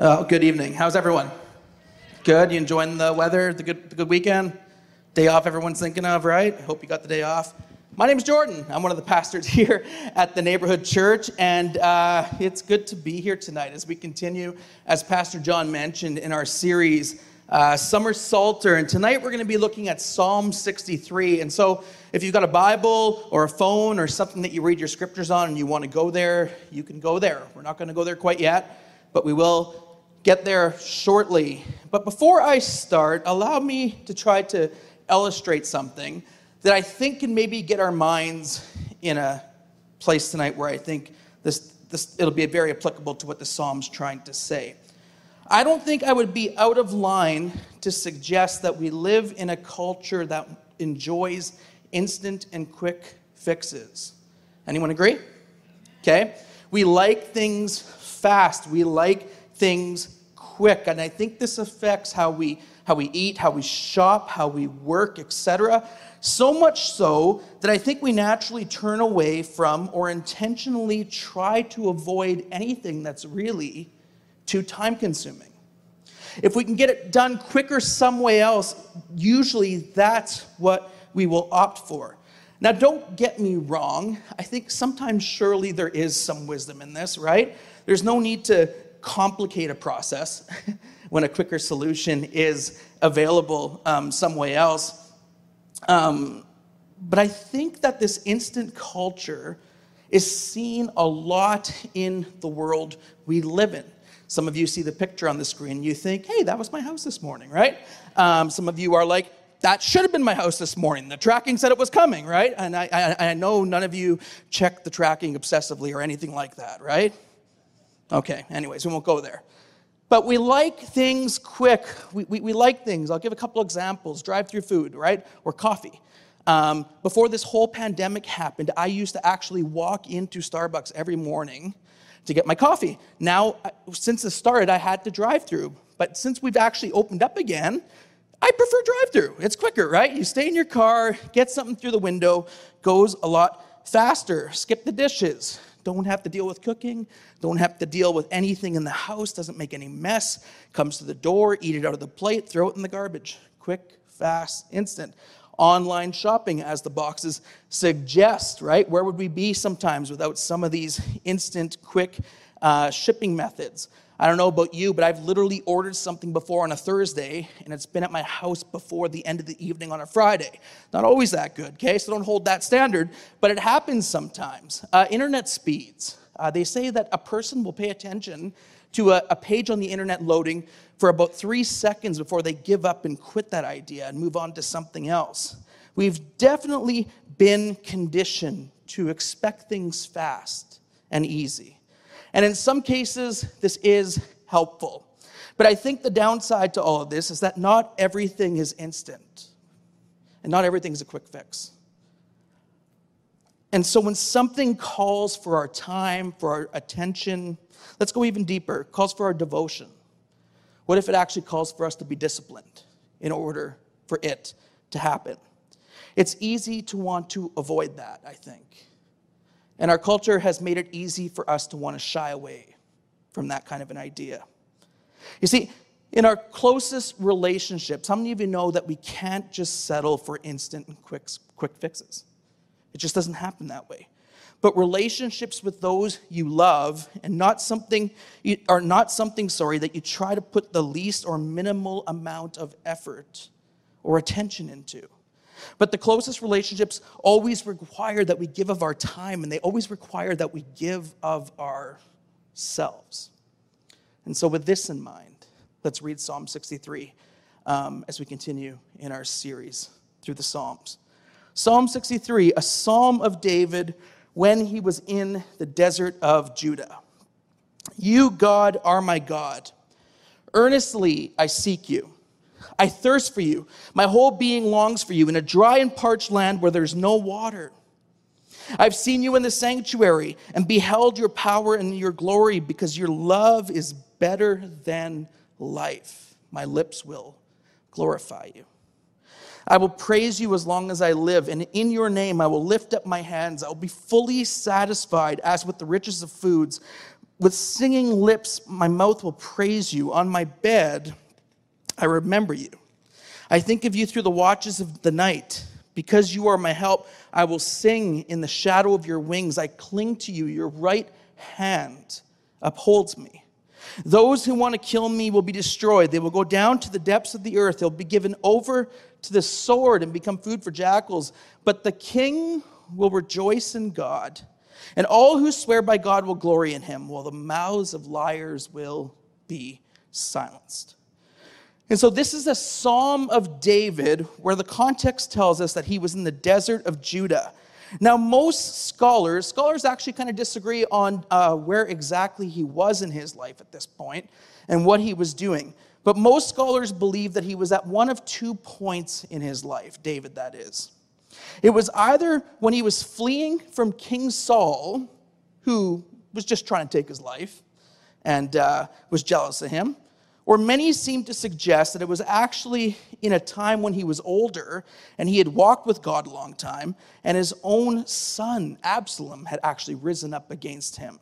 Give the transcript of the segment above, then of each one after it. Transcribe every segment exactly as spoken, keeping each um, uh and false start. Uh, good evening. How's everyone? Good? You enjoying the weather? The good, the good weekend? Day off everyone's thinking of, right? Hope you got the day off. My name's Jordan. I'm one of the pastors here at the Neighborhood Church, and uh, it's good to be here tonight as we continue, as Pastor John mentioned, in our series, uh, Summer Psalter. And tonight we're going to be looking at Psalm sixty-three. And so if you've got a Bible or a phone or something that you read your scriptures on and you want to go there, you can go there. We're not going to go there quite yet, but we will get there shortly. But before I start, allow me to try to illustrate something that I think can maybe get our minds in a place tonight where I think this, this it'll be very applicable to what the Psalm's trying to say. I don't think I would be out of line to suggest that we live in a culture that enjoys instant and quick fixes. Anyone agree? Okay. We like things fast. We like things quick. And I think this affects how we how we eat, how we shop, how we work, et cetera. So much so that I think we naturally turn away from or intentionally try to avoid anything that's really too time-consuming. If we can get it done quicker some way else, usually that's what we will opt for. Now, don't get me wrong. I think sometimes surely there is some wisdom in this, right? There's no need to complicate a process when a quicker solution is available um, some way else. Um, but I think that this instant culture is seen a lot in the world we live in. Some of you see the picture on the screen, you think, hey, that was my house this morning, right? Um, some of you are like, that should have been my house this morning. The tracking said it was coming, right? And I, I, I know none of you check the tracking obsessively or anything like that, right? Okay, anyways, we won't go there. But we like things quick. We, we, we like things. I'll give a couple examples. Drive-through food, right? Or coffee. Um, before this whole pandemic happened, I used to actually walk into Starbucks every morning to get my coffee. Now, since it started, I had to drive-through. But since we've actually opened up again, I prefer drive-through. It's quicker, right? You stay in your car, get something through the window, goes a lot faster. Skip the dishes. Don't have to deal with cooking, don't have to deal with anything in the house, doesn't make any mess, comes to the door, eat it out of the plate, throw it in the garbage. Quick, fast, instant. Online shopping, as the boxes suggest, right? Where would we be sometimes without some of these instant, quick uh, shipping methods? I don't know about you, but I've literally ordered something before on a Thursday, and it's been at my house before the end of the evening on a Friday. Not always that good, okay? So don't hold that standard, but it happens sometimes. Uh, internet speeds. Uh, they say that a person will pay attention to a, a page on the internet loading for about three seconds before they give up and quit that idea and move on to something else. We've definitely been conditioned to expect things fast and easy. And in some cases, this is helpful. But I think the downside to all of this is that not everything is instant. And not everything is a quick fix. And so when something calls for our time, for our attention, let's go even deeper, calls for our devotion. What if it actually calls for us to be disciplined in order for it to happen? It's easy to want to avoid that, I think. And our culture has made it easy for us to want to shy away from that kind of an idea. You see, in our closest relationships, how many of you know that we can't just settle for instant and quick, quick fixes? It just doesn't happen that way. But relationships with those you love and not something are not something, sorry, that you try to put the least or minimal amount of effort or attention into. But the closest relationships always require that we give of our time, and they always require that we give of ourselves. And so with this in mind, let's read Psalm sixty-three um, as we continue in our series through the Psalms. Psalm sixty-three, a psalm of David when he was in the desert of Judah. You, God, are my God. Earnestly I seek you. I thirst for you. My whole being longs for you in a dry and parched land where there's no water. I've seen you in the sanctuary and beheld your power and your glory because your love is better than life. My lips will glorify you. I will praise you as long as I live, and in your name I will lift up my hands. I will be fully satisfied as with the riches of foods, With singing lips, my mouth will praise you. On my bed, I remember you. I think of you through the watches of the night. Because you are my help, I will sing in the shadow of your wings. I cling to you. Your right hand upholds me. Those who want to kill me will be destroyed. They will go down to the depths of the earth. They'll be given over to the sword and become food for jackals. But the king will rejoice in God. And all who swear by God will glory in him, while the mouths of liars will be silenced. And so this is a Psalm of David where the context tells us that he was in the desert of Judah. Now, most scholars, scholars actually kind of disagree on uh, where exactly he was in his life at this point and what he was doing. But most scholars believe that he was at one of two points in his life, David that is. It was either when he was fleeing from King Saul, who was just trying to take his life and uh, was jealous of him, or many seem to suggest that it was actually in a time when he was older and he had walked with God a long time, and his own son, Absalom, had actually risen up against him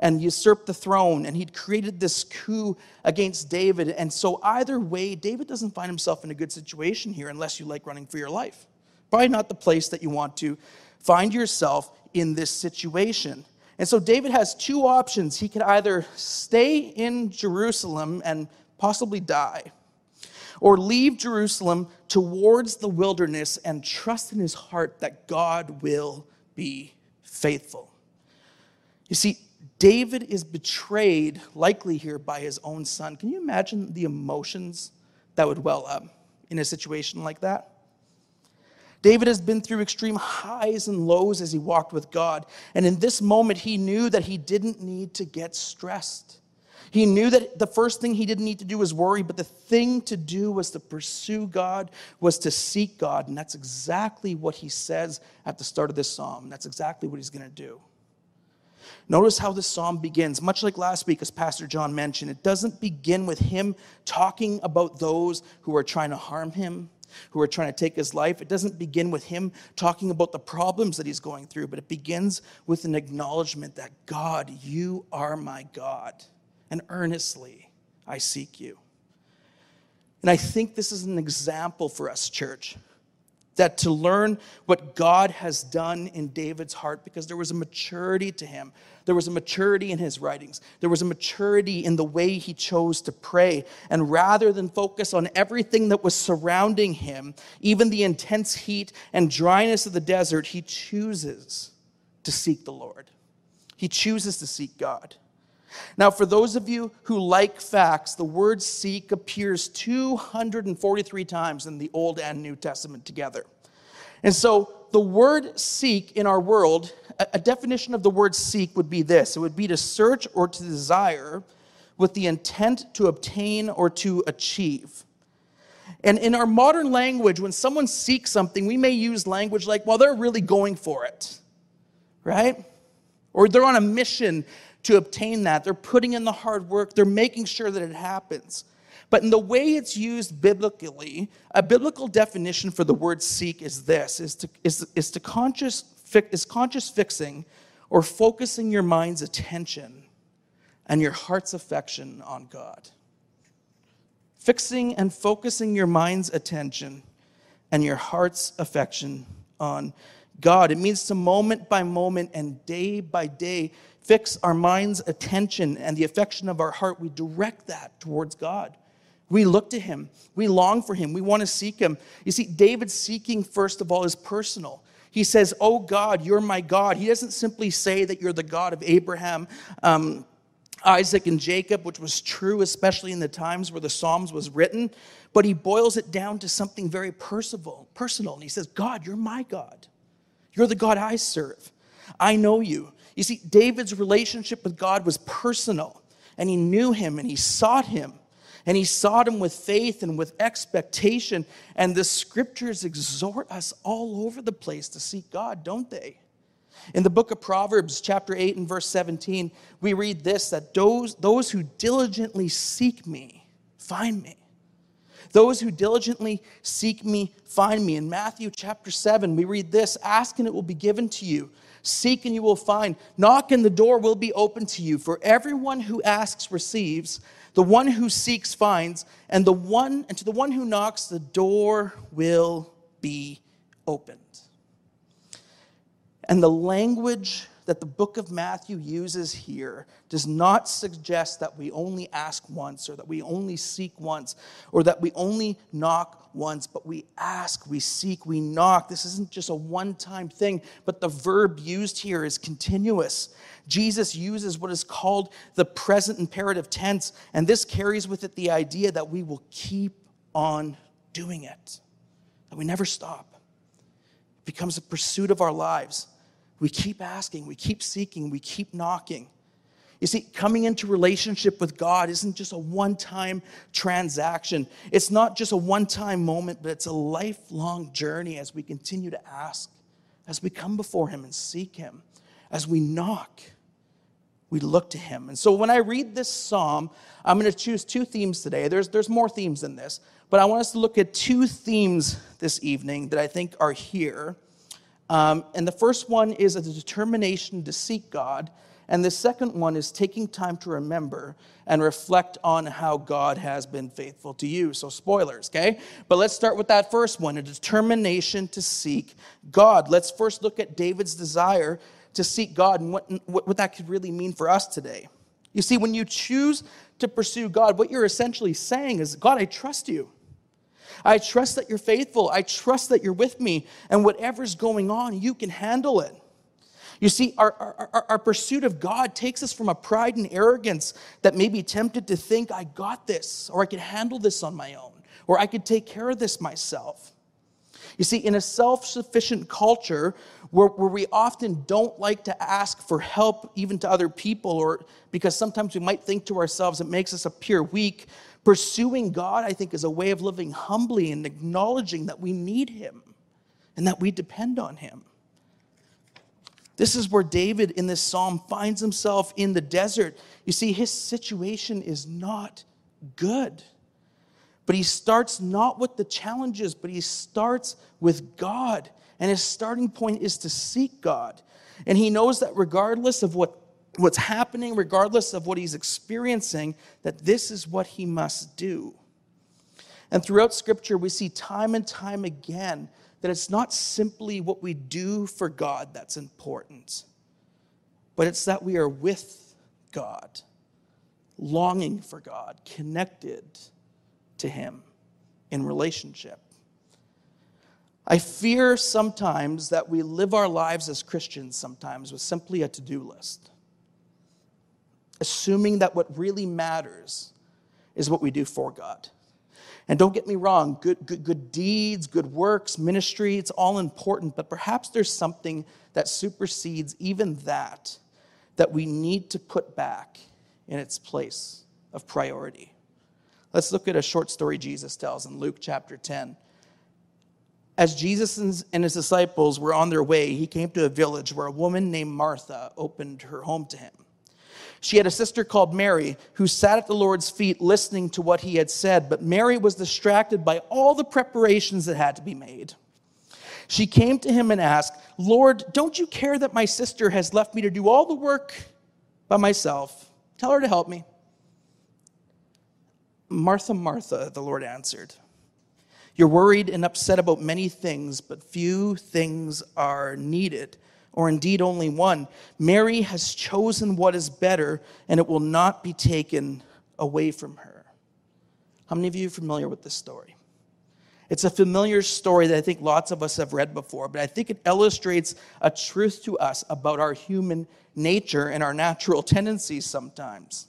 and usurped the throne, and he'd created this coup against David. And so either way, David doesn't find himself in a good situation here unless you like running for your life. Probably not the place that you want to find yourself in this situation. And so David has two options. He could either stay in Jerusalem and possibly die, or leave Jerusalem towards the wilderness and trust in his heart that God will be faithful. You see, David is betrayed likely here by his own son. Can you imagine the emotions that would well up in a situation like that? David has been through extreme highs and lows as he walked with God. And in this moment, he knew that he didn't need to get stressed. He knew that the first thing he didn't need to do was worry, but the thing to do was to pursue God, was to seek God. And that's exactly what he says at the start of this psalm. That's exactly what he's going to do. Notice how this psalm begins. Much like last week, as Pastor John mentioned, it doesn't begin with him talking about those who are trying to harm him, who are trying to take his life. It doesn't begin with him talking about the problems that he's going through, but it begins with an acknowledgement that, God, you are my God, and earnestly I seek you. And I think this is an example for us, church, that to learn what God has done in David's heart, because there was a maturity to him. There was a maturity in his writings. There was a maturity in the way he chose to pray. And rather than focus on everything that was surrounding him, even the intense heat and dryness of the desert, he chooses to seek the Lord. He chooses to seek God. Now, for those of you who like facts, the word seek appears two hundred forty-three times in the Old and New Testament together. And so the word seek in our world, a definition of the word seek would be this. It would be to search or to desire with the intent to obtain or to achieve. And in our modern language, when someone seeks something, we may use language like, well, they're really going for it, right? Or they're on a mission to obtain that. They're putting in the hard work. They're making sure that it happens. But in the way it's used biblically, a biblical definition for the word seek is this, is to, is, is to conscious, is conscious fixing or focusing your mind's attention and your heart's affection on God. Fixing and focusing your mind's attention and your heart's affection on God. It means to moment by moment and day by day fix our mind's attention and the affection of our heart. We direct that towards God. We look to him. We long for him. We want to seek him. You see, David's seeking, first of all, is personal. He says, oh God, you're my God. He doesn't simply say that you're the God of Abraham, um, Isaac, and Jacob, which was true, especially in the times where the Psalms was written. But he boils it down to something very personal. personal. And he says, God, you're my God. You're the God I serve. I know you. You see, David's relationship with God was personal, and he knew him, and he sought him, and he sought him with faith and with expectation. And the scriptures exhort us all over the place to seek God, don't they? In the book of Proverbs, chapter eight and verse seventeen, we read this, that those, those who diligently seek me, find me. Those who diligently seek me, find me. In Matthew chapter seven, we read this, ask and it will be given to you. Seek and you will find. Knock and the door will be opened to you. For everyone who asks receives. The one who seeks finds. And the one and to the one who knocks, the door will be opened. And the language that the book of Matthew uses here does not suggest that we only ask once or that we only seek once or that we only knock once, but we ask, we seek, we knock. This isn't just a one-time thing, but the verb used here is continuous. Jesus uses what is called the present imperative tense, and this carries with it the idea that we will keep on doing it, that we never stop. It becomes a pursuit of our lives. We keep asking, we keep seeking, we keep knocking. You see, coming into relationship with God isn't just a one-time transaction. It's not just a one-time moment, but it's a lifelong journey as we continue to ask, as we come before Him and seek Him, as we knock, we look to Him. And so when I read this psalm, I'm going to choose two themes today. There's, there's more themes in this, but I want us to look at two themes this evening that I think are here. Um, and the first one is a determination to seek God. And the second one is taking time to remember and reflect on how God has been faithful to you. So spoilers, okay? But let's start with that first one, a determination to seek God. Let's first look at David's desire to seek God and what, what that could really mean for us today. You see, when you choose to pursue God, what you're essentially saying is, God, I trust you. I trust that you're faithful. I trust that you're with me. And whatever's going on, you can handle it. You see, our, our, our pursuit of God takes us from a pride and arrogance that may be tempted to think, I got this, or I could handle this on my own, or I could take care of this myself. You see, in a self-sufficient culture where, where we often don't like to ask for help even to other people, or because sometimes we might think to ourselves, it makes us appear weak. Pursuing God, I think, is a way of living humbly and acknowledging that we need Him and that we depend on Him. This is where David in this psalm finds himself in the desert. You see, his situation is not good. But he starts not with the challenges, but he starts with God. And his starting point is to seek God. And he knows that regardless of what What's happening, regardless of what he's experiencing, that this is what he must do. And throughout Scripture, we see time and time again that it's not simply what we do for God that's important, but it's that we are with God, longing for God, connected to Him in relationship. I fear sometimes that we live our lives as Christians sometimes with simply a to-do list, assuming that what really matters is what we do for God. And don't get me wrong, good, good, good deeds, good works, ministry, it's all important, but perhaps there's something that supersedes even that, that we need to put back in its place of priority. Let's look at a short story Jesus tells in Luke chapter ten. As Jesus and his disciples were on their way, he came to a village where a woman named Martha opened her home to him. She had a sister called Mary who sat at the Lord's feet listening to what he had said, but Mary was distracted by all the preparations that had to be made. She came to him and asked, Lord, don't you care that my sister has left me to do all the work by myself? Tell her to help me. Martha, Martha, the Lord answered, you're worried and upset about many things, but few things are needed. Or indeed only one. Mary has chosen what is better, and it will not be taken away from her. How many of you are familiar with this story? It's a familiar story that I think lots of us have read before, but I think it illustrates a truth to us about our human nature and our natural tendencies sometimes.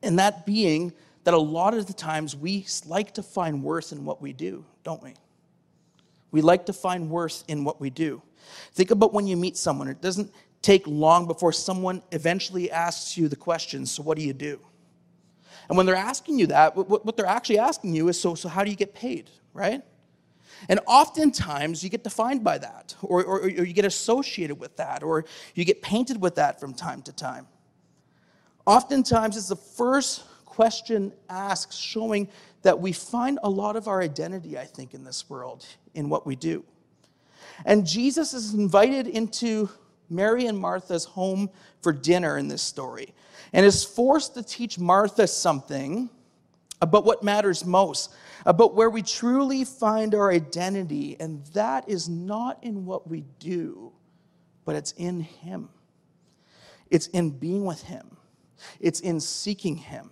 And that being that a lot of the times we like to find worth in what we do, don't we? We like to find worth in what we do. Think about when you meet someone. It doesn't take long before someone eventually asks you the question, so what do you do? And when they're asking you that, what they're actually asking you is, so, so how do you get paid, right? And oftentimes, you get defined by that, or, or, or you get associated with that, or you get painted with that from time to time. Oftentimes, it's the first question asked showing that we find a lot of our identity, I think, in this world, in what we do. And Jesus is invited into Mary and Martha's home for dinner in this story and is forced to teach Martha something about what matters most, about where we truly find our identity, and that is not in what we do, but it's in him. It's in being with him. It's in seeking him.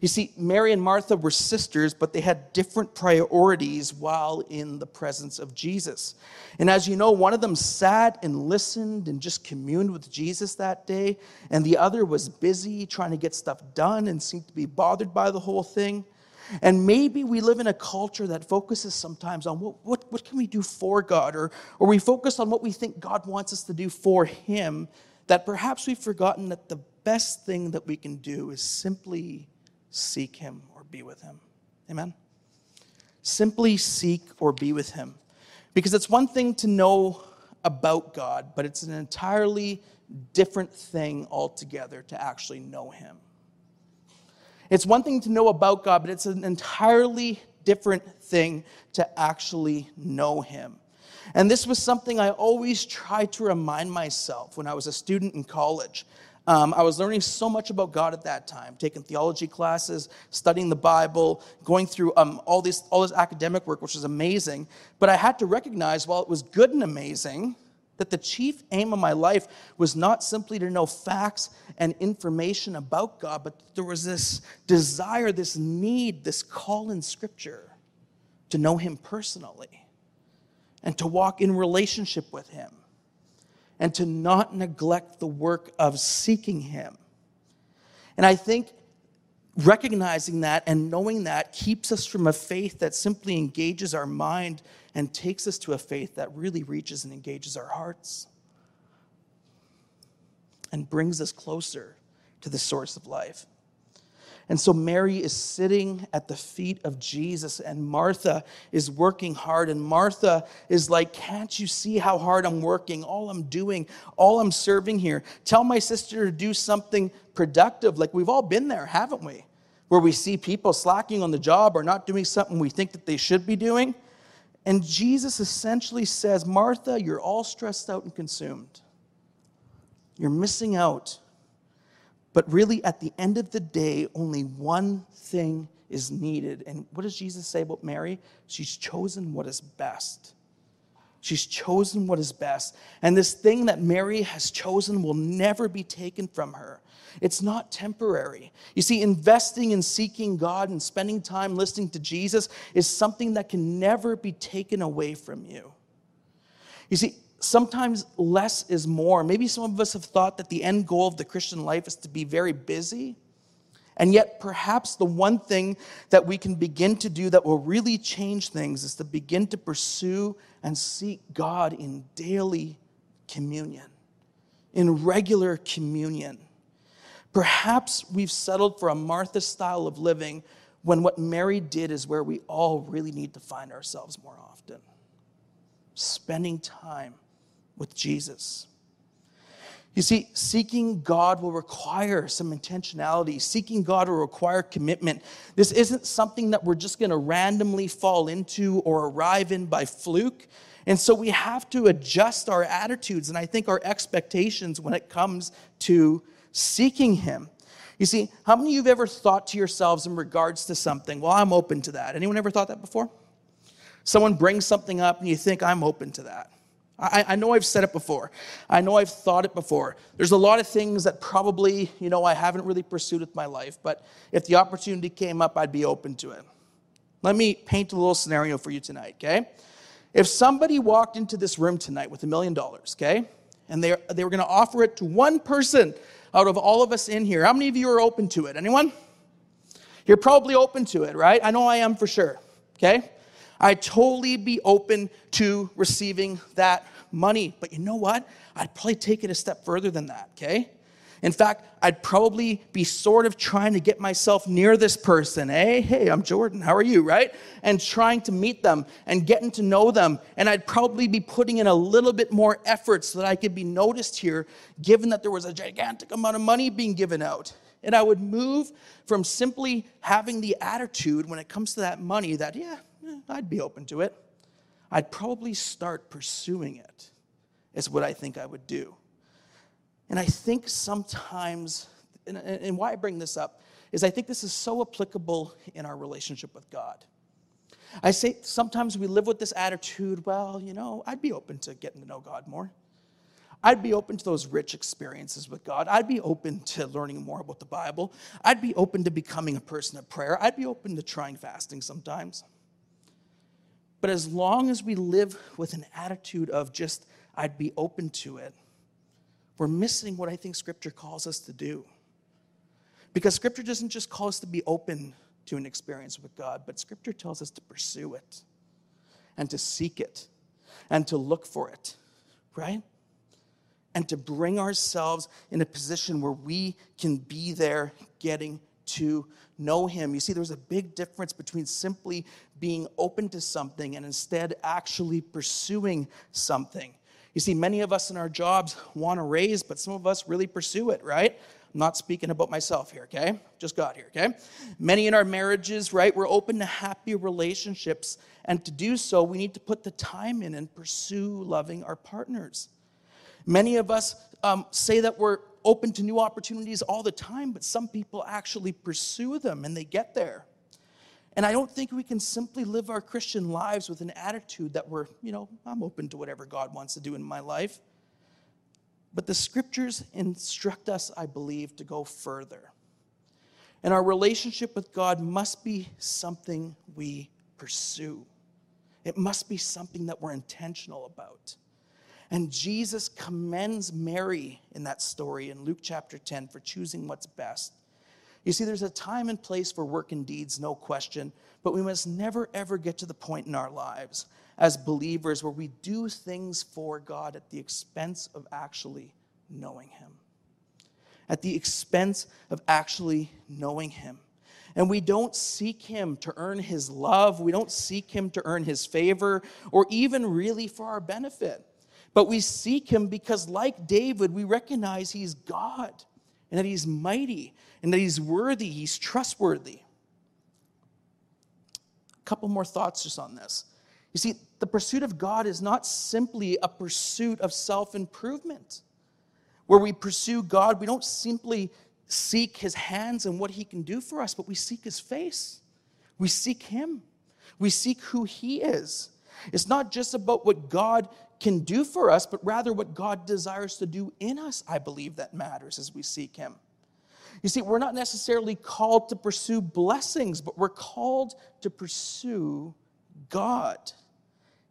You see, Mary and Martha were sisters, but they had different priorities while in the presence of Jesus. And as you know, one of them sat and listened and just communed with Jesus that day, and the other was busy trying to get stuff done and seemed to be bothered by the whole thing. And maybe we live in a culture that focuses sometimes on what, what, what can we do for God, or, or we focus on what we think God wants us to do for him, that perhaps we've forgotten that the best thing that we can do is simply seek him or be with him. Amen? Simply seek or be with him. Because it's one thing to know about God, but it's an entirely different thing altogether to actually know him. It's one thing to know about God, but it's an entirely different thing to actually know him. And this was something I always tried to remind myself when I was a student in college. Um, I was learning so much about God at that time, taking theology classes, studying the Bible, going through um, all this, all this academic work, which was amazing. But I had to recognize, while it was good and amazing, that the chief aim of my life was not simply to know facts and information about God, but there was this desire, this need, this call in Scripture to know him personally and to walk in relationship with him, and to not neglect the work of seeking him. And I think recognizing that and knowing that keeps us from a faith that simply engages our mind and takes us to a faith that really reaches and engages our hearts and brings us closer to the source of life. And so Mary is sitting at the feet of Jesus, and Martha is working hard. And Martha is like, can't you see how hard I'm working? All I'm doing, all I'm serving here. Tell my sister to do something productive. Like, we've all been there, haven't we? Where we see people slacking on the job or not doing something we think that they should be doing. And Jesus essentially says, Martha, you're all stressed out and consumed. You're missing out. But really, at the end of the day, only one thing is needed. And what does Jesus say about Mary? She's chosen what is best. She's chosen what is best. And this thing that Mary has chosen will never be taken from her. It's not temporary. You see, investing in seeking God and spending time listening to Jesus is something that can never be taken away from you. You see, sometimes less is more. Maybe some of us have thought that the end goal of the Christian life is to be very busy, and yet perhaps the one thing that we can begin to do that will really change things is to begin to pursue and seek God in daily communion, in regular communion. Perhaps we've settled for a Martha style of living when what Mary did is where we all really need to find ourselves more often, spending time with Jesus. You see, seeking God will require some intentionality. Seeking God will require commitment. This isn't something that we're just going to randomly fall into or arrive in by fluke. And so we have to adjust our attitudes and I think our expectations when it comes to seeking him. You see, how many of you have ever thought to yourselves in regards to something, well, I'm open to that? Anyone ever thought that before? Someone brings something up and you think, I'm open to that. I, I know I've said it before. I know I've thought it before. There's a lot of things that probably, you know, I haven't really pursued with my life, but if the opportunity came up, I'd be open to it. Let me paint a little scenario for you tonight, okay? If somebody walked into this room tonight with a million dollars, okay, and they, they were going to offer it to one person out of all of us in here, how many of you are open to it? Anyone? You're probably open to it, right? I know I am for sure, okay? I'd totally be open to receiving that money. But you know what? I'd probably take it a step further than that, okay? In fact, I'd probably be sort of trying to get myself near this person. Hey, hey, I'm Jordan. How are you, right? And trying to meet them and getting to know them. And I'd probably be putting in a little bit more effort so that I could be noticed here, given that there was a gigantic amount of money being given out. And I would move from simply having the attitude when it comes to that money that, yeah, I'd be open to it. I'd probably start pursuing it, is what I think I would do. And I think sometimes, and, and why I bring this up, is I think this is so applicable in our relationship with God. I say sometimes we live with this attitude, well, you know, I'd be open to getting to know God more. I'd be open to those rich experiences with God. I'd be open to learning more about the Bible. I'd be open to becoming a person of prayer. I'd be open to trying fasting sometimes. But as long as we live with an attitude of just, I'd be open to it, we're missing what I think Scripture calls us to do. Because Scripture doesn't just call us to be open to an experience with God, but Scripture tells us to pursue it and to seek it and to look for it, right? And to bring ourselves in a position where we can be there getting to know him. You see, there's a big difference between simply being open to something and instead actually pursuing something. You see, many of us in our jobs want a raise, but some of us really pursue it, right? I'm not speaking about myself here, okay? Just got here, okay? Many in our marriages, right, we're open to happy relationships. And to do so, we need to put the time in and pursue loving our partners. Many of us um, say that we're open to new opportunities all the time, but some people actually pursue them and they get there. And I don't think we can simply live our Christian lives with an attitude that we're, you know, I'm open to whatever God wants to do in my life. But the Scriptures instruct us, I believe, to go further. And our relationship with God must be something we pursue. It must be something that we're intentional about. And Jesus commends Mary in that story in Luke chapter ten for choosing what's best. You see, there's a time and place for work and deeds, no question, but we must never, ever get to the point in our lives as believers where we do things for God at the expense of actually knowing him. At the expense of actually knowing him. And we don't seek him to earn his love. We don't seek him to earn his favor or even really for our benefit. But we seek him because, like David, we recognize he's God and that he's mighty and that he's worthy, he's trustworthy. A couple more thoughts just on this. You see, the pursuit of God is not simply a pursuit of self-improvement. Where we pursue God, we don't simply seek his hands and what he can do for us, but we seek his face. We seek him. We seek who he is. It's not just about what God can do for us, but rather what God desires to do in us, I believe, that matters as we seek him. You see, we're not necessarily called to pursue blessings, but we're called to pursue God,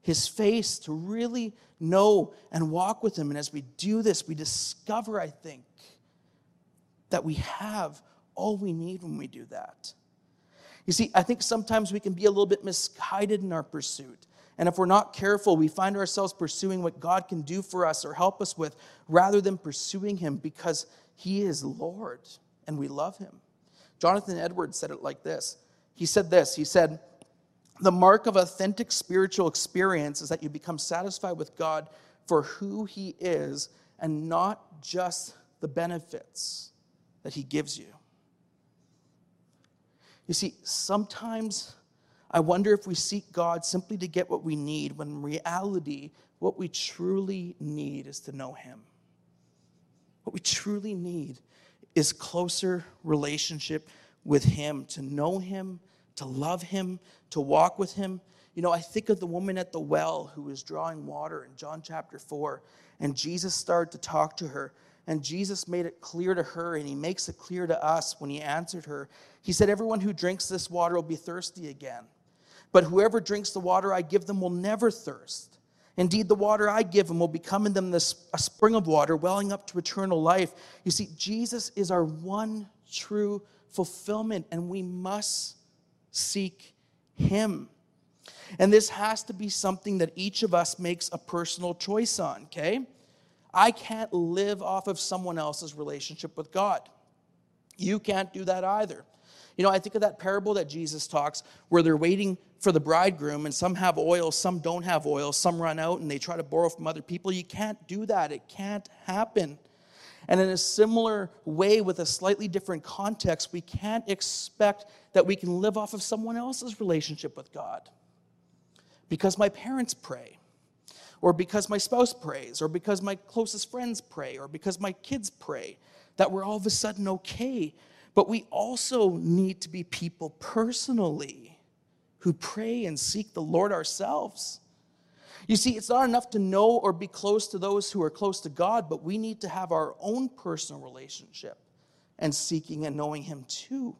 his face, to really know and walk with him. And as we do this, we discover, I think, that we have all we need when we do that. You see, I think sometimes we can be a little bit misguided in our pursuit. And if we're not careful, we find ourselves pursuing what God can do for us or help us with rather than pursuing him because he is Lord and we love him. Jonathan Edwards said it like this. He said this. He said, the mark of authentic spiritual experience is that you become satisfied with God for who he is and not just the benefits that he gives you. You see, sometimes I wonder if we seek God simply to get what we need, when in reality, what we truly need is to know him. What we truly need is closer relationship with him, to know him, to love him, to walk with him. You know, I think of the woman at the well who was drawing water in John chapter four, and Jesus started to talk to her. And Jesus made it clear to her, and he makes it clear to us when he answered her. He said, everyone who drinks this water will be thirsty again. But whoever drinks the water I give them will never thirst. Indeed, the water I give them will become in them this, a spring of water welling up to eternal life. You see, Jesus is our one true fulfillment, and we must seek him. And this has to be something that each of us makes a personal choice on, okay? I can't live off of someone else's relationship with God. You can't do that either. You know, I think of that parable that Jesus talks where they're waiting for the bridegroom and some have oil, some don't have oil, some run out and they try to borrow from other people. You can't do that. It can't happen. And in a similar way with a slightly different context, we can't expect that we can live off of someone else's relationship with God. because my parents pray, or because my spouse prays, or because my closest friends pray, or because my kids pray, that we're all of a sudden okay. But we also need to be people personally who pray and seek the Lord ourselves. You see, it's not enough to know or be close to those who are close to God, but we need to have our own personal relationship and seeking and knowing Him too.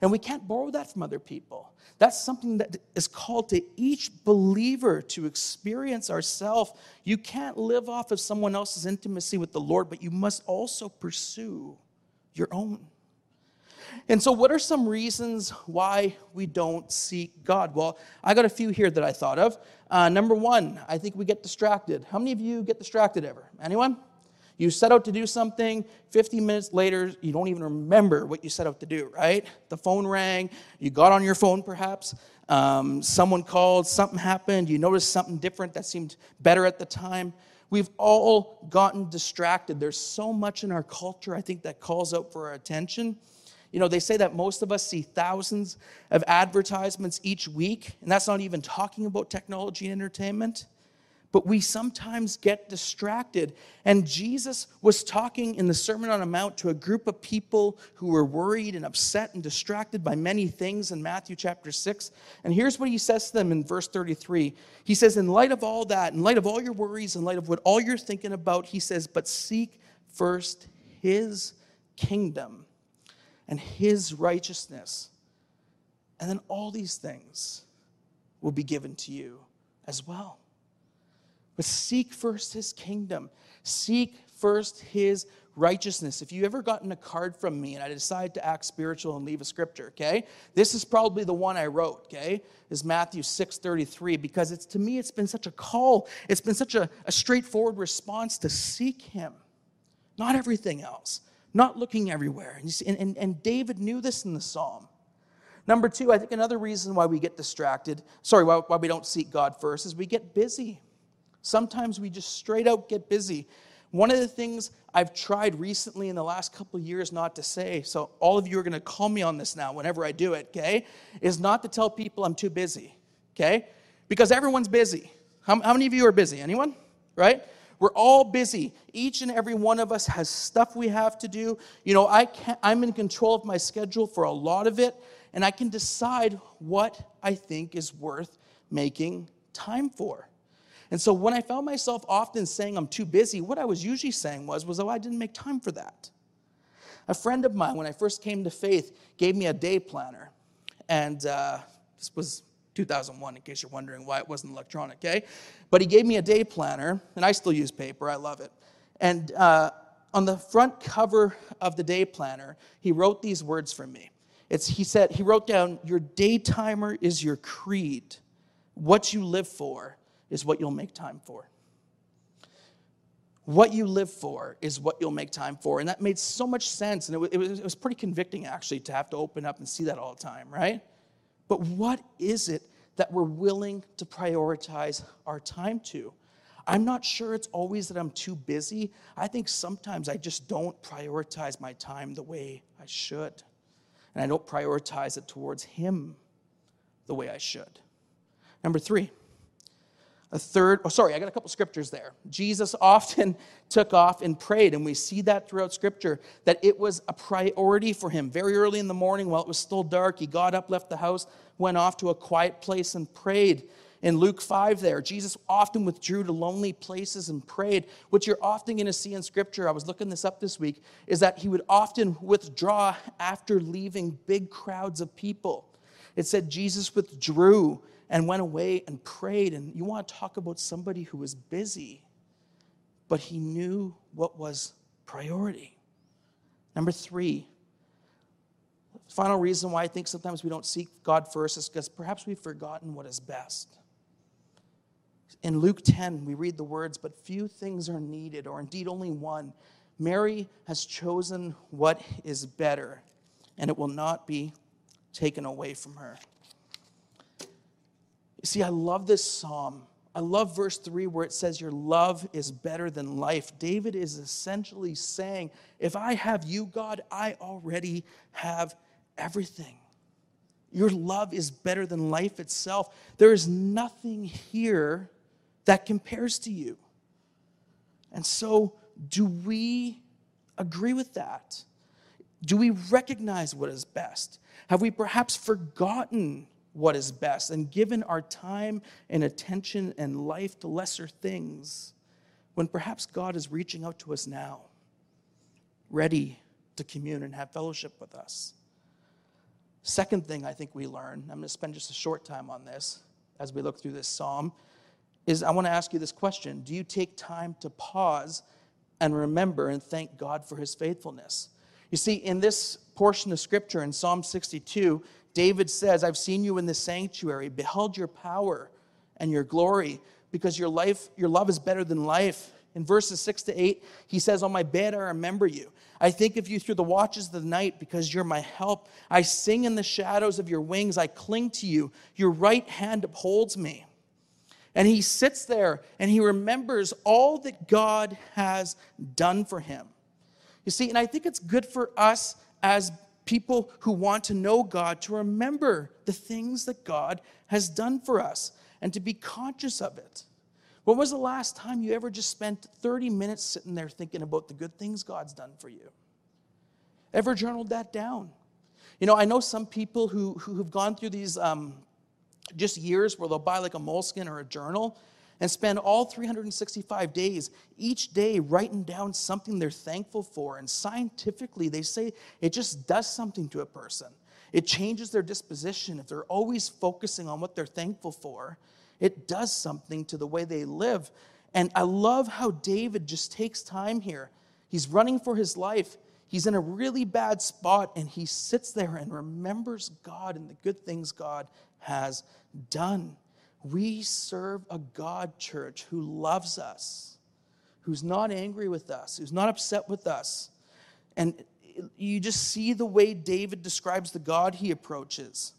And we can't borrow that from other people. That's something that is called to each believer to experience ourselves. You can't live off of someone else's intimacy with the Lord, but you must also pursue your own. And so what are some reasons why we don't seek God? Well, I got a few here that I thought of. Uh, number one, I think we get distracted. How many of you get distracted ever? Anyone? You set out to do something, fifteen minutes later, you don't even remember what you set out to do, right? The phone rang, you got on your phone perhaps, um, someone called, something happened, you noticed something different that seemed better at the time. We've all gotten distracted. There's so much in our culture, I think, that calls out for our attention. You know, they say that most of us see thousands of advertisements each week, and that's not even talking about technology and entertainment. But we sometimes get distracted. And Jesus was talking in the Sermon on the Mount to a group of people who were worried and upset and distracted by many things in Matthew chapter six. And here's what he says to them in verse thirty-three. He says, in light of all that, in light of all your worries, in light of what all you're thinking about, he says, but seek first his kingdom and his righteousness, and then all these things will be given to you as well. But seek first his kingdom. Seek first his righteousness. If you ever gotten a card from me and I decide to act spiritual and leave a scripture, okay? This is probably the one I wrote, okay? Is Matthew six thirty-three, because it's, to me, it's been such a call. It's been such a, a straightforward response to seek him, not everything else, not looking everywhere. And, you see, and, and, and David knew this in the psalm. Number two, I think another reason why we get distracted, sorry, why, why we don't seek God first is we get busy. Sometimes we just straight out get busy. One of the things I've tried recently in the last couple of years not to say, so all of you are going to call me on this now whenever I do it, okay, is not to tell people I'm too busy, okay? Because everyone's busy. How, how many of you are busy? Anyone? Right? We're all busy. Each and every one of us has stuff we have to do. You know, I can't, I'm in control of my schedule for a lot of it, and I can decide what I think is worth making time for. And so when I found myself often saying I'm too busy, what I was usually saying was, was, oh, I didn't make time for that. A friend of mine, when I first came to faith, gave me a day planner. And uh, this was two thousand one, in case you're wondering why it wasn't electronic, okay? But he gave me a day planner, and I still use paper. I love it. And uh, on the front cover of the day planner, he wrote these words for me. It's, he said, he wrote down, your day timer is your creed. What you live for is what you'll make time for. What you live for is what you'll make time for. And that made so much sense. And it was, it was, it was pretty convicting, actually, to have to open up and see that all the time, right? But what is it that we're willing to prioritize our time to? I'm not sure it's always that I'm too busy. I think sometimes I just don't prioritize my time the way I should. And I don't prioritize it towards Him the way I should. Number three. A third, oh, sorry, I got a couple scriptures there. Jesus often took off and prayed, and we see that throughout Scripture, that it was a priority for him. Very early in the morning, while it was still dark, he got up, left the house, went off to a quiet place and prayed. In Luke five there, Jesus often withdrew to lonely places and prayed. What you're often going to see in Scripture, I was looking this up this week, is that he would often withdraw after leaving big crowds of people. It said Jesus withdrew and went away and prayed. And you want to talk about somebody who was busy, but he knew what was priority. Number three, the final reason why I think sometimes we don't seek God first is because perhaps we've forgotten what is best. In Luke ten, we read the words, but few things are needed, or indeed only one. Mary has chosen what is better, and it will not be taken away from her. You see, I love this psalm. I love verse three where it says, your love is better than life. David is essentially saying, if I have you, God, I already have everything. Your love is better than life itself. There is nothing here that compares to you. And so do we agree with that? Do we recognize what is best? Have we perhaps forgotten what is best and given our time and attention and life to lesser things when perhaps God is reaching out to us now, ready to commune and have fellowship with us? Second thing I think we learn, I'm going to spend just a short time on this as we look through this psalm, is I want to ask you this question. Do you take time to pause and remember and thank God for his faithfulness? You see, in this portion of Scripture, in Psalm sixty-two, David says, I've seen you in the sanctuary, beheld your power and your glory, because your life, your love is better than life. In verses six to eight, he says, on my bed I remember you. I think of you through the watches of the night, because you're my help. I sing in the shadows of your wings. I cling to you. Your right hand upholds me. And he sits there, and he remembers all that God has done for him. You see, and I think it's good for us as people who want to know God to remember the things that God has done for us and to be conscious of it. When was the last time you ever just spent thirty minutes sitting there thinking about the good things God's done for you? Ever journaled that down? You know, I know some people who, who have gone through these um, just years where they'll buy like a Moleskine or a journal and spend all three hundred sixty-five days, each day writing down something they're thankful for. And scientifically, they say it just does something to a person. It changes their disposition. If they're always focusing on what they're thankful for, it does something to the way they live. And I love how David just takes time here. He's running for his life. He's in a really bad spot, and he sits there and remembers God and the good things God has done. We serve a God, church, who loves us, who's not angry with us, who's not upset with us. And you just see the way David describes the God he approaches.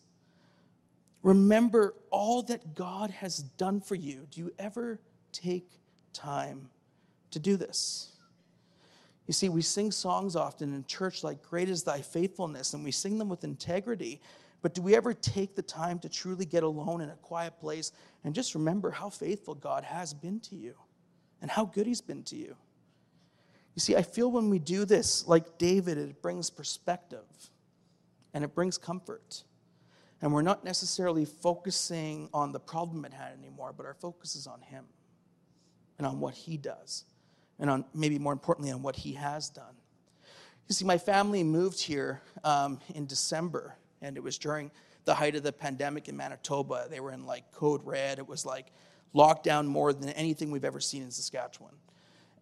Remember all that God has done for you. Do you ever take time to do this? You see, we sing songs often in church like, Great is Thy Faithfulness, and we sing them with integrity. But do we ever take the time to truly get alone in a quiet place and just remember how faithful God has been to you and how good he's been to you? You see, I feel when we do this, like David, it brings perspective and it brings comfort. And we're not necessarily focusing on the problem at hand anymore, but our focus is on him and on what he does and on, maybe more importantly, on what he has done. You see, my family moved here um, in December. And it was during the height of the pandemic in Manitoba. They were in like code red. It was like lockdown more than anything we've ever seen in Saskatchewan.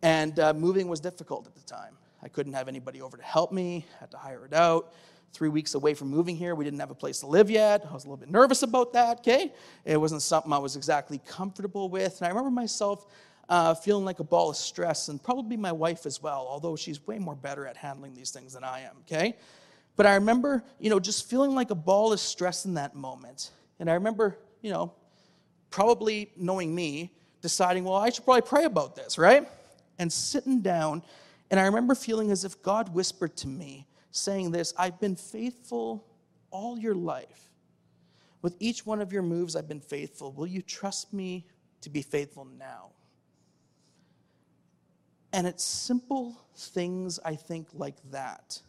And uh, moving was difficult at the time. I couldn't have anybody over to help me. I had to hire it out. Three weeks away from moving here, we didn't have a place to live yet. I was a little bit nervous about that, okay? It wasn't something I was exactly comfortable with. And I remember myself uh, feeling like a ball of stress, and probably my wife as well, although she's way more better at handling these things than I am, okay? But I remember, you know, just feeling like a ball of stress in that moment. And I remember, you know, probably knowing me, deciding, well, I should probably pray about this, right? And sitting down, and I remember feeling as if God whispered to me, saying this, I've been faithful all your life. With each one of your moves, I've been faithful. Will you trust me to be faithful now? And it's simple things, I think, like that.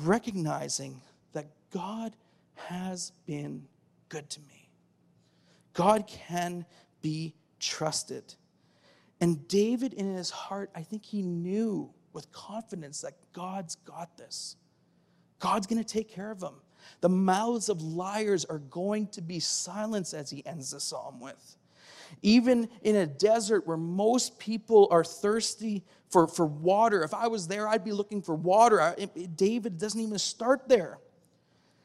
Recognizing that God has been good to me. God can be trusted. And David in his heart, I think he knew with confidence that God's got this. God's going to take care of him. The mouths of liars are going to be silenced, as he ends the psalm with. Even in a desert where most people are thirsty for, for water, if I was there, I'd be looking for water. I, it, David doesn't even start there.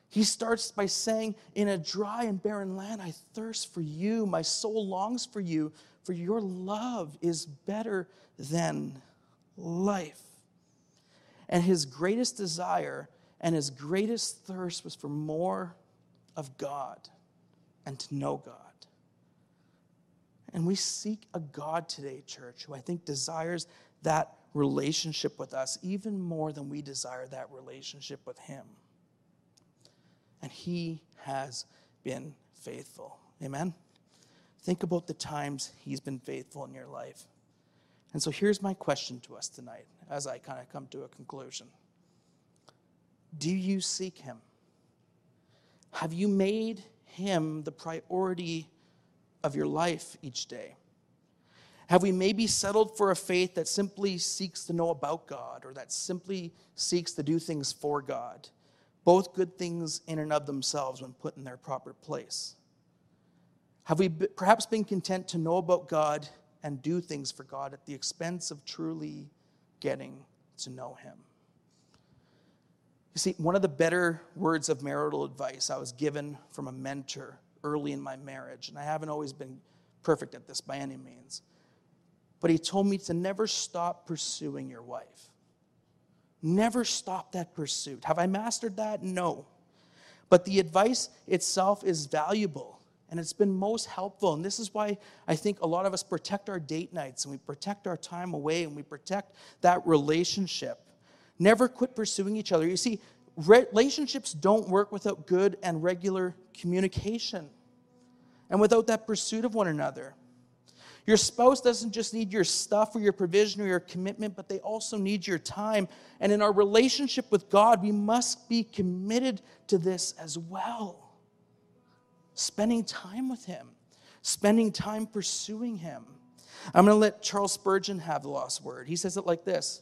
He starts by saying, in a dry and barren land, I thirst for you. My soul longs for you, for your love is better than life. And his greatest desire and his greatest thirst was for more of God and to know God. And we seek a God today, church, who I think desires that relationship with us even more than we desire that relationship with him. and he has been faithful. Amen? Think about the times he's been faithful in your life. And so here's my question to us tonight as I kind of come to a conclusion. Do you seek him? Have you made him the priority of your life each day? Have we maybe settled for a faith that simply seeks to know about God, or that simply seeks to do things for God? Both good things in and of themselves when put in their proper place. Have we perhaps been content to know about God and do things for God at the expense of truly getting to know him? You see, one of the better words of marital advice I was given from a mentor early in my marriage, and I haven't always been perfect at this by any means, but he told me to never stop pursuing your wife. Never stop that pursuit. Have I mastered that? No. But the advice itself is valuable, and it's been most helpful. And this is why I think a lot of us protect our date nights, and we protect our time away, and we protect that relationship. Never quit pursuing each other. You see, relationships don't work without good and regular communication and without that pursuit of one another. Your spouse doesn't just need your stuff or your provision or your commitment, but they also need your time. And in our relationship with God, we must be committed to this as well. Spending time with him. Spending time pursuing him. I'm going to let Charles Spurgeon have the last word. He says it like this.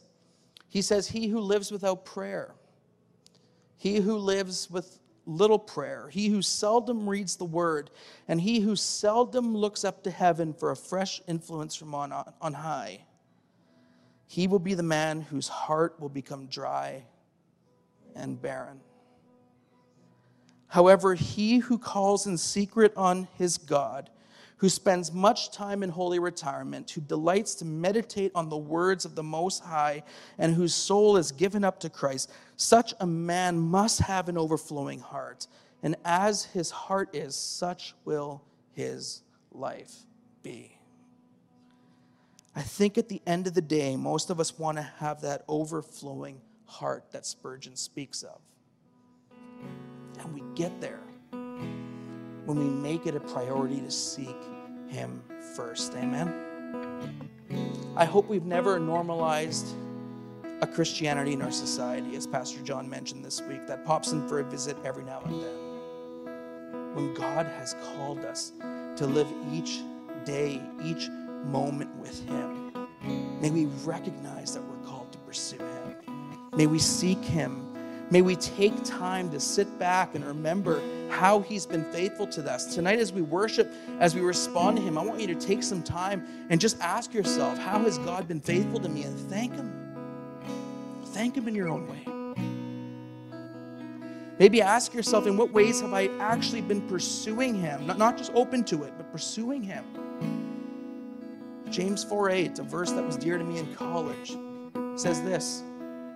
He says, he who lives without prayer, he who lives with little prayer, he who seldom reads the word, and he who seldom looks up to heaven for a fresh influence from on, on high, he will be the man whose heart will become dry and barren. However, he who calls in secret on his God, who spends much time in holy retirement, who delights to meditate on the words of the Most High, and whose soul is given up to Christ, such a man must have an overflowing heart. And as his heart is, such will his life be. I think at the end of the day, most of us want to have that overflowing heart that Spurgeon speaks of. And we get there when we make it a priority to seek him first. Amen? I hope we've never normalized a Christianity in our society, as Pastor John mentioned this week, that pops in for a visit every now and then. When God has called us to live each day, each moment with him, may we recognize that we're called to pursue him. May we seek him. May we take time to sit back and remember how he's been faithful to us. Tonight as we worship, as we respond to him, I want you to take some time and just ask yourself, how has God been faithful to me? And thank him. Thank him in your own way. Maybe ask yourself, in what ways have I actually been pursuing him? Not, not just open to it, but pursuing him. James four eight, a verse that was dear to me in college, says this.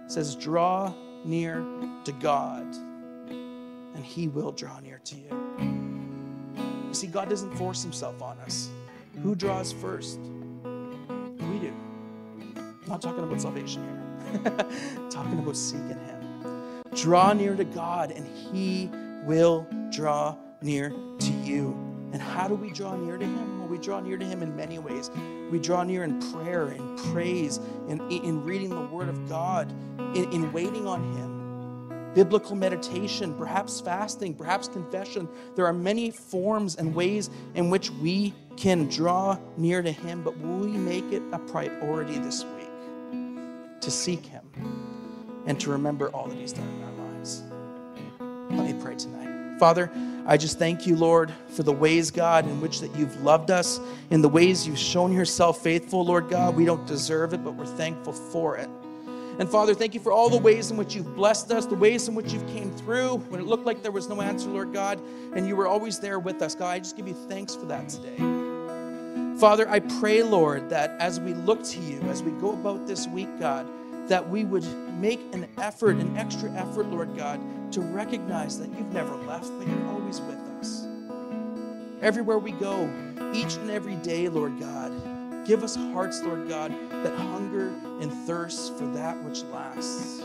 It says, draw near to God, and he will draw near to you. You see, God doesn't force himself on us. Who draws first? We do. I'm not talking about salvation here. Talking about seeking him. Draw near to God, and he will draw near to you. And how do we draw near to him? Well, we draw near to him in many ways. We draw near in prayer, in praise, in, in reading the word of God, in, in waiting on him, biblical meditation, perhaps fasting, perhaps confession. There are many forms and ways in which we can draw near to him, but will we make it a priority this week to seek him and to remember all that he's done in our lives? Let me pray tonight. Father, I just thank you, Lord, for the ways, God, in which that you've loved us, in the ways you've shown yourself faithful, Lord God. We don't deserve it, but we're thankful for it. And Father, thank you for all the ways in which you've blessed us, the ways in which you've came through when it looked like there was no answer, Lord God, and you were always there with us. God, I just give you thanks for that today. Father, I pray, Lord, that as we look to you, as we go about this week, God, that we would make an effort, an extra effort, Lord God, to recognize that you've never left, but you're always with us. Everywhere we go, each and every day, Lord God, give us hearts, Lord God, that hunger and thirst for that which lasts.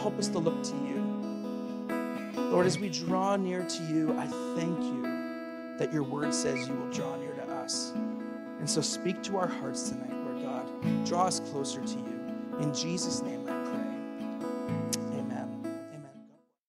Help us to look to you. Lord, as we draw near to you, I thank you that your word says you will draw near to us. And so speak to our hearts tonight, Lord God. Draw us closer to you. In Jesus' name.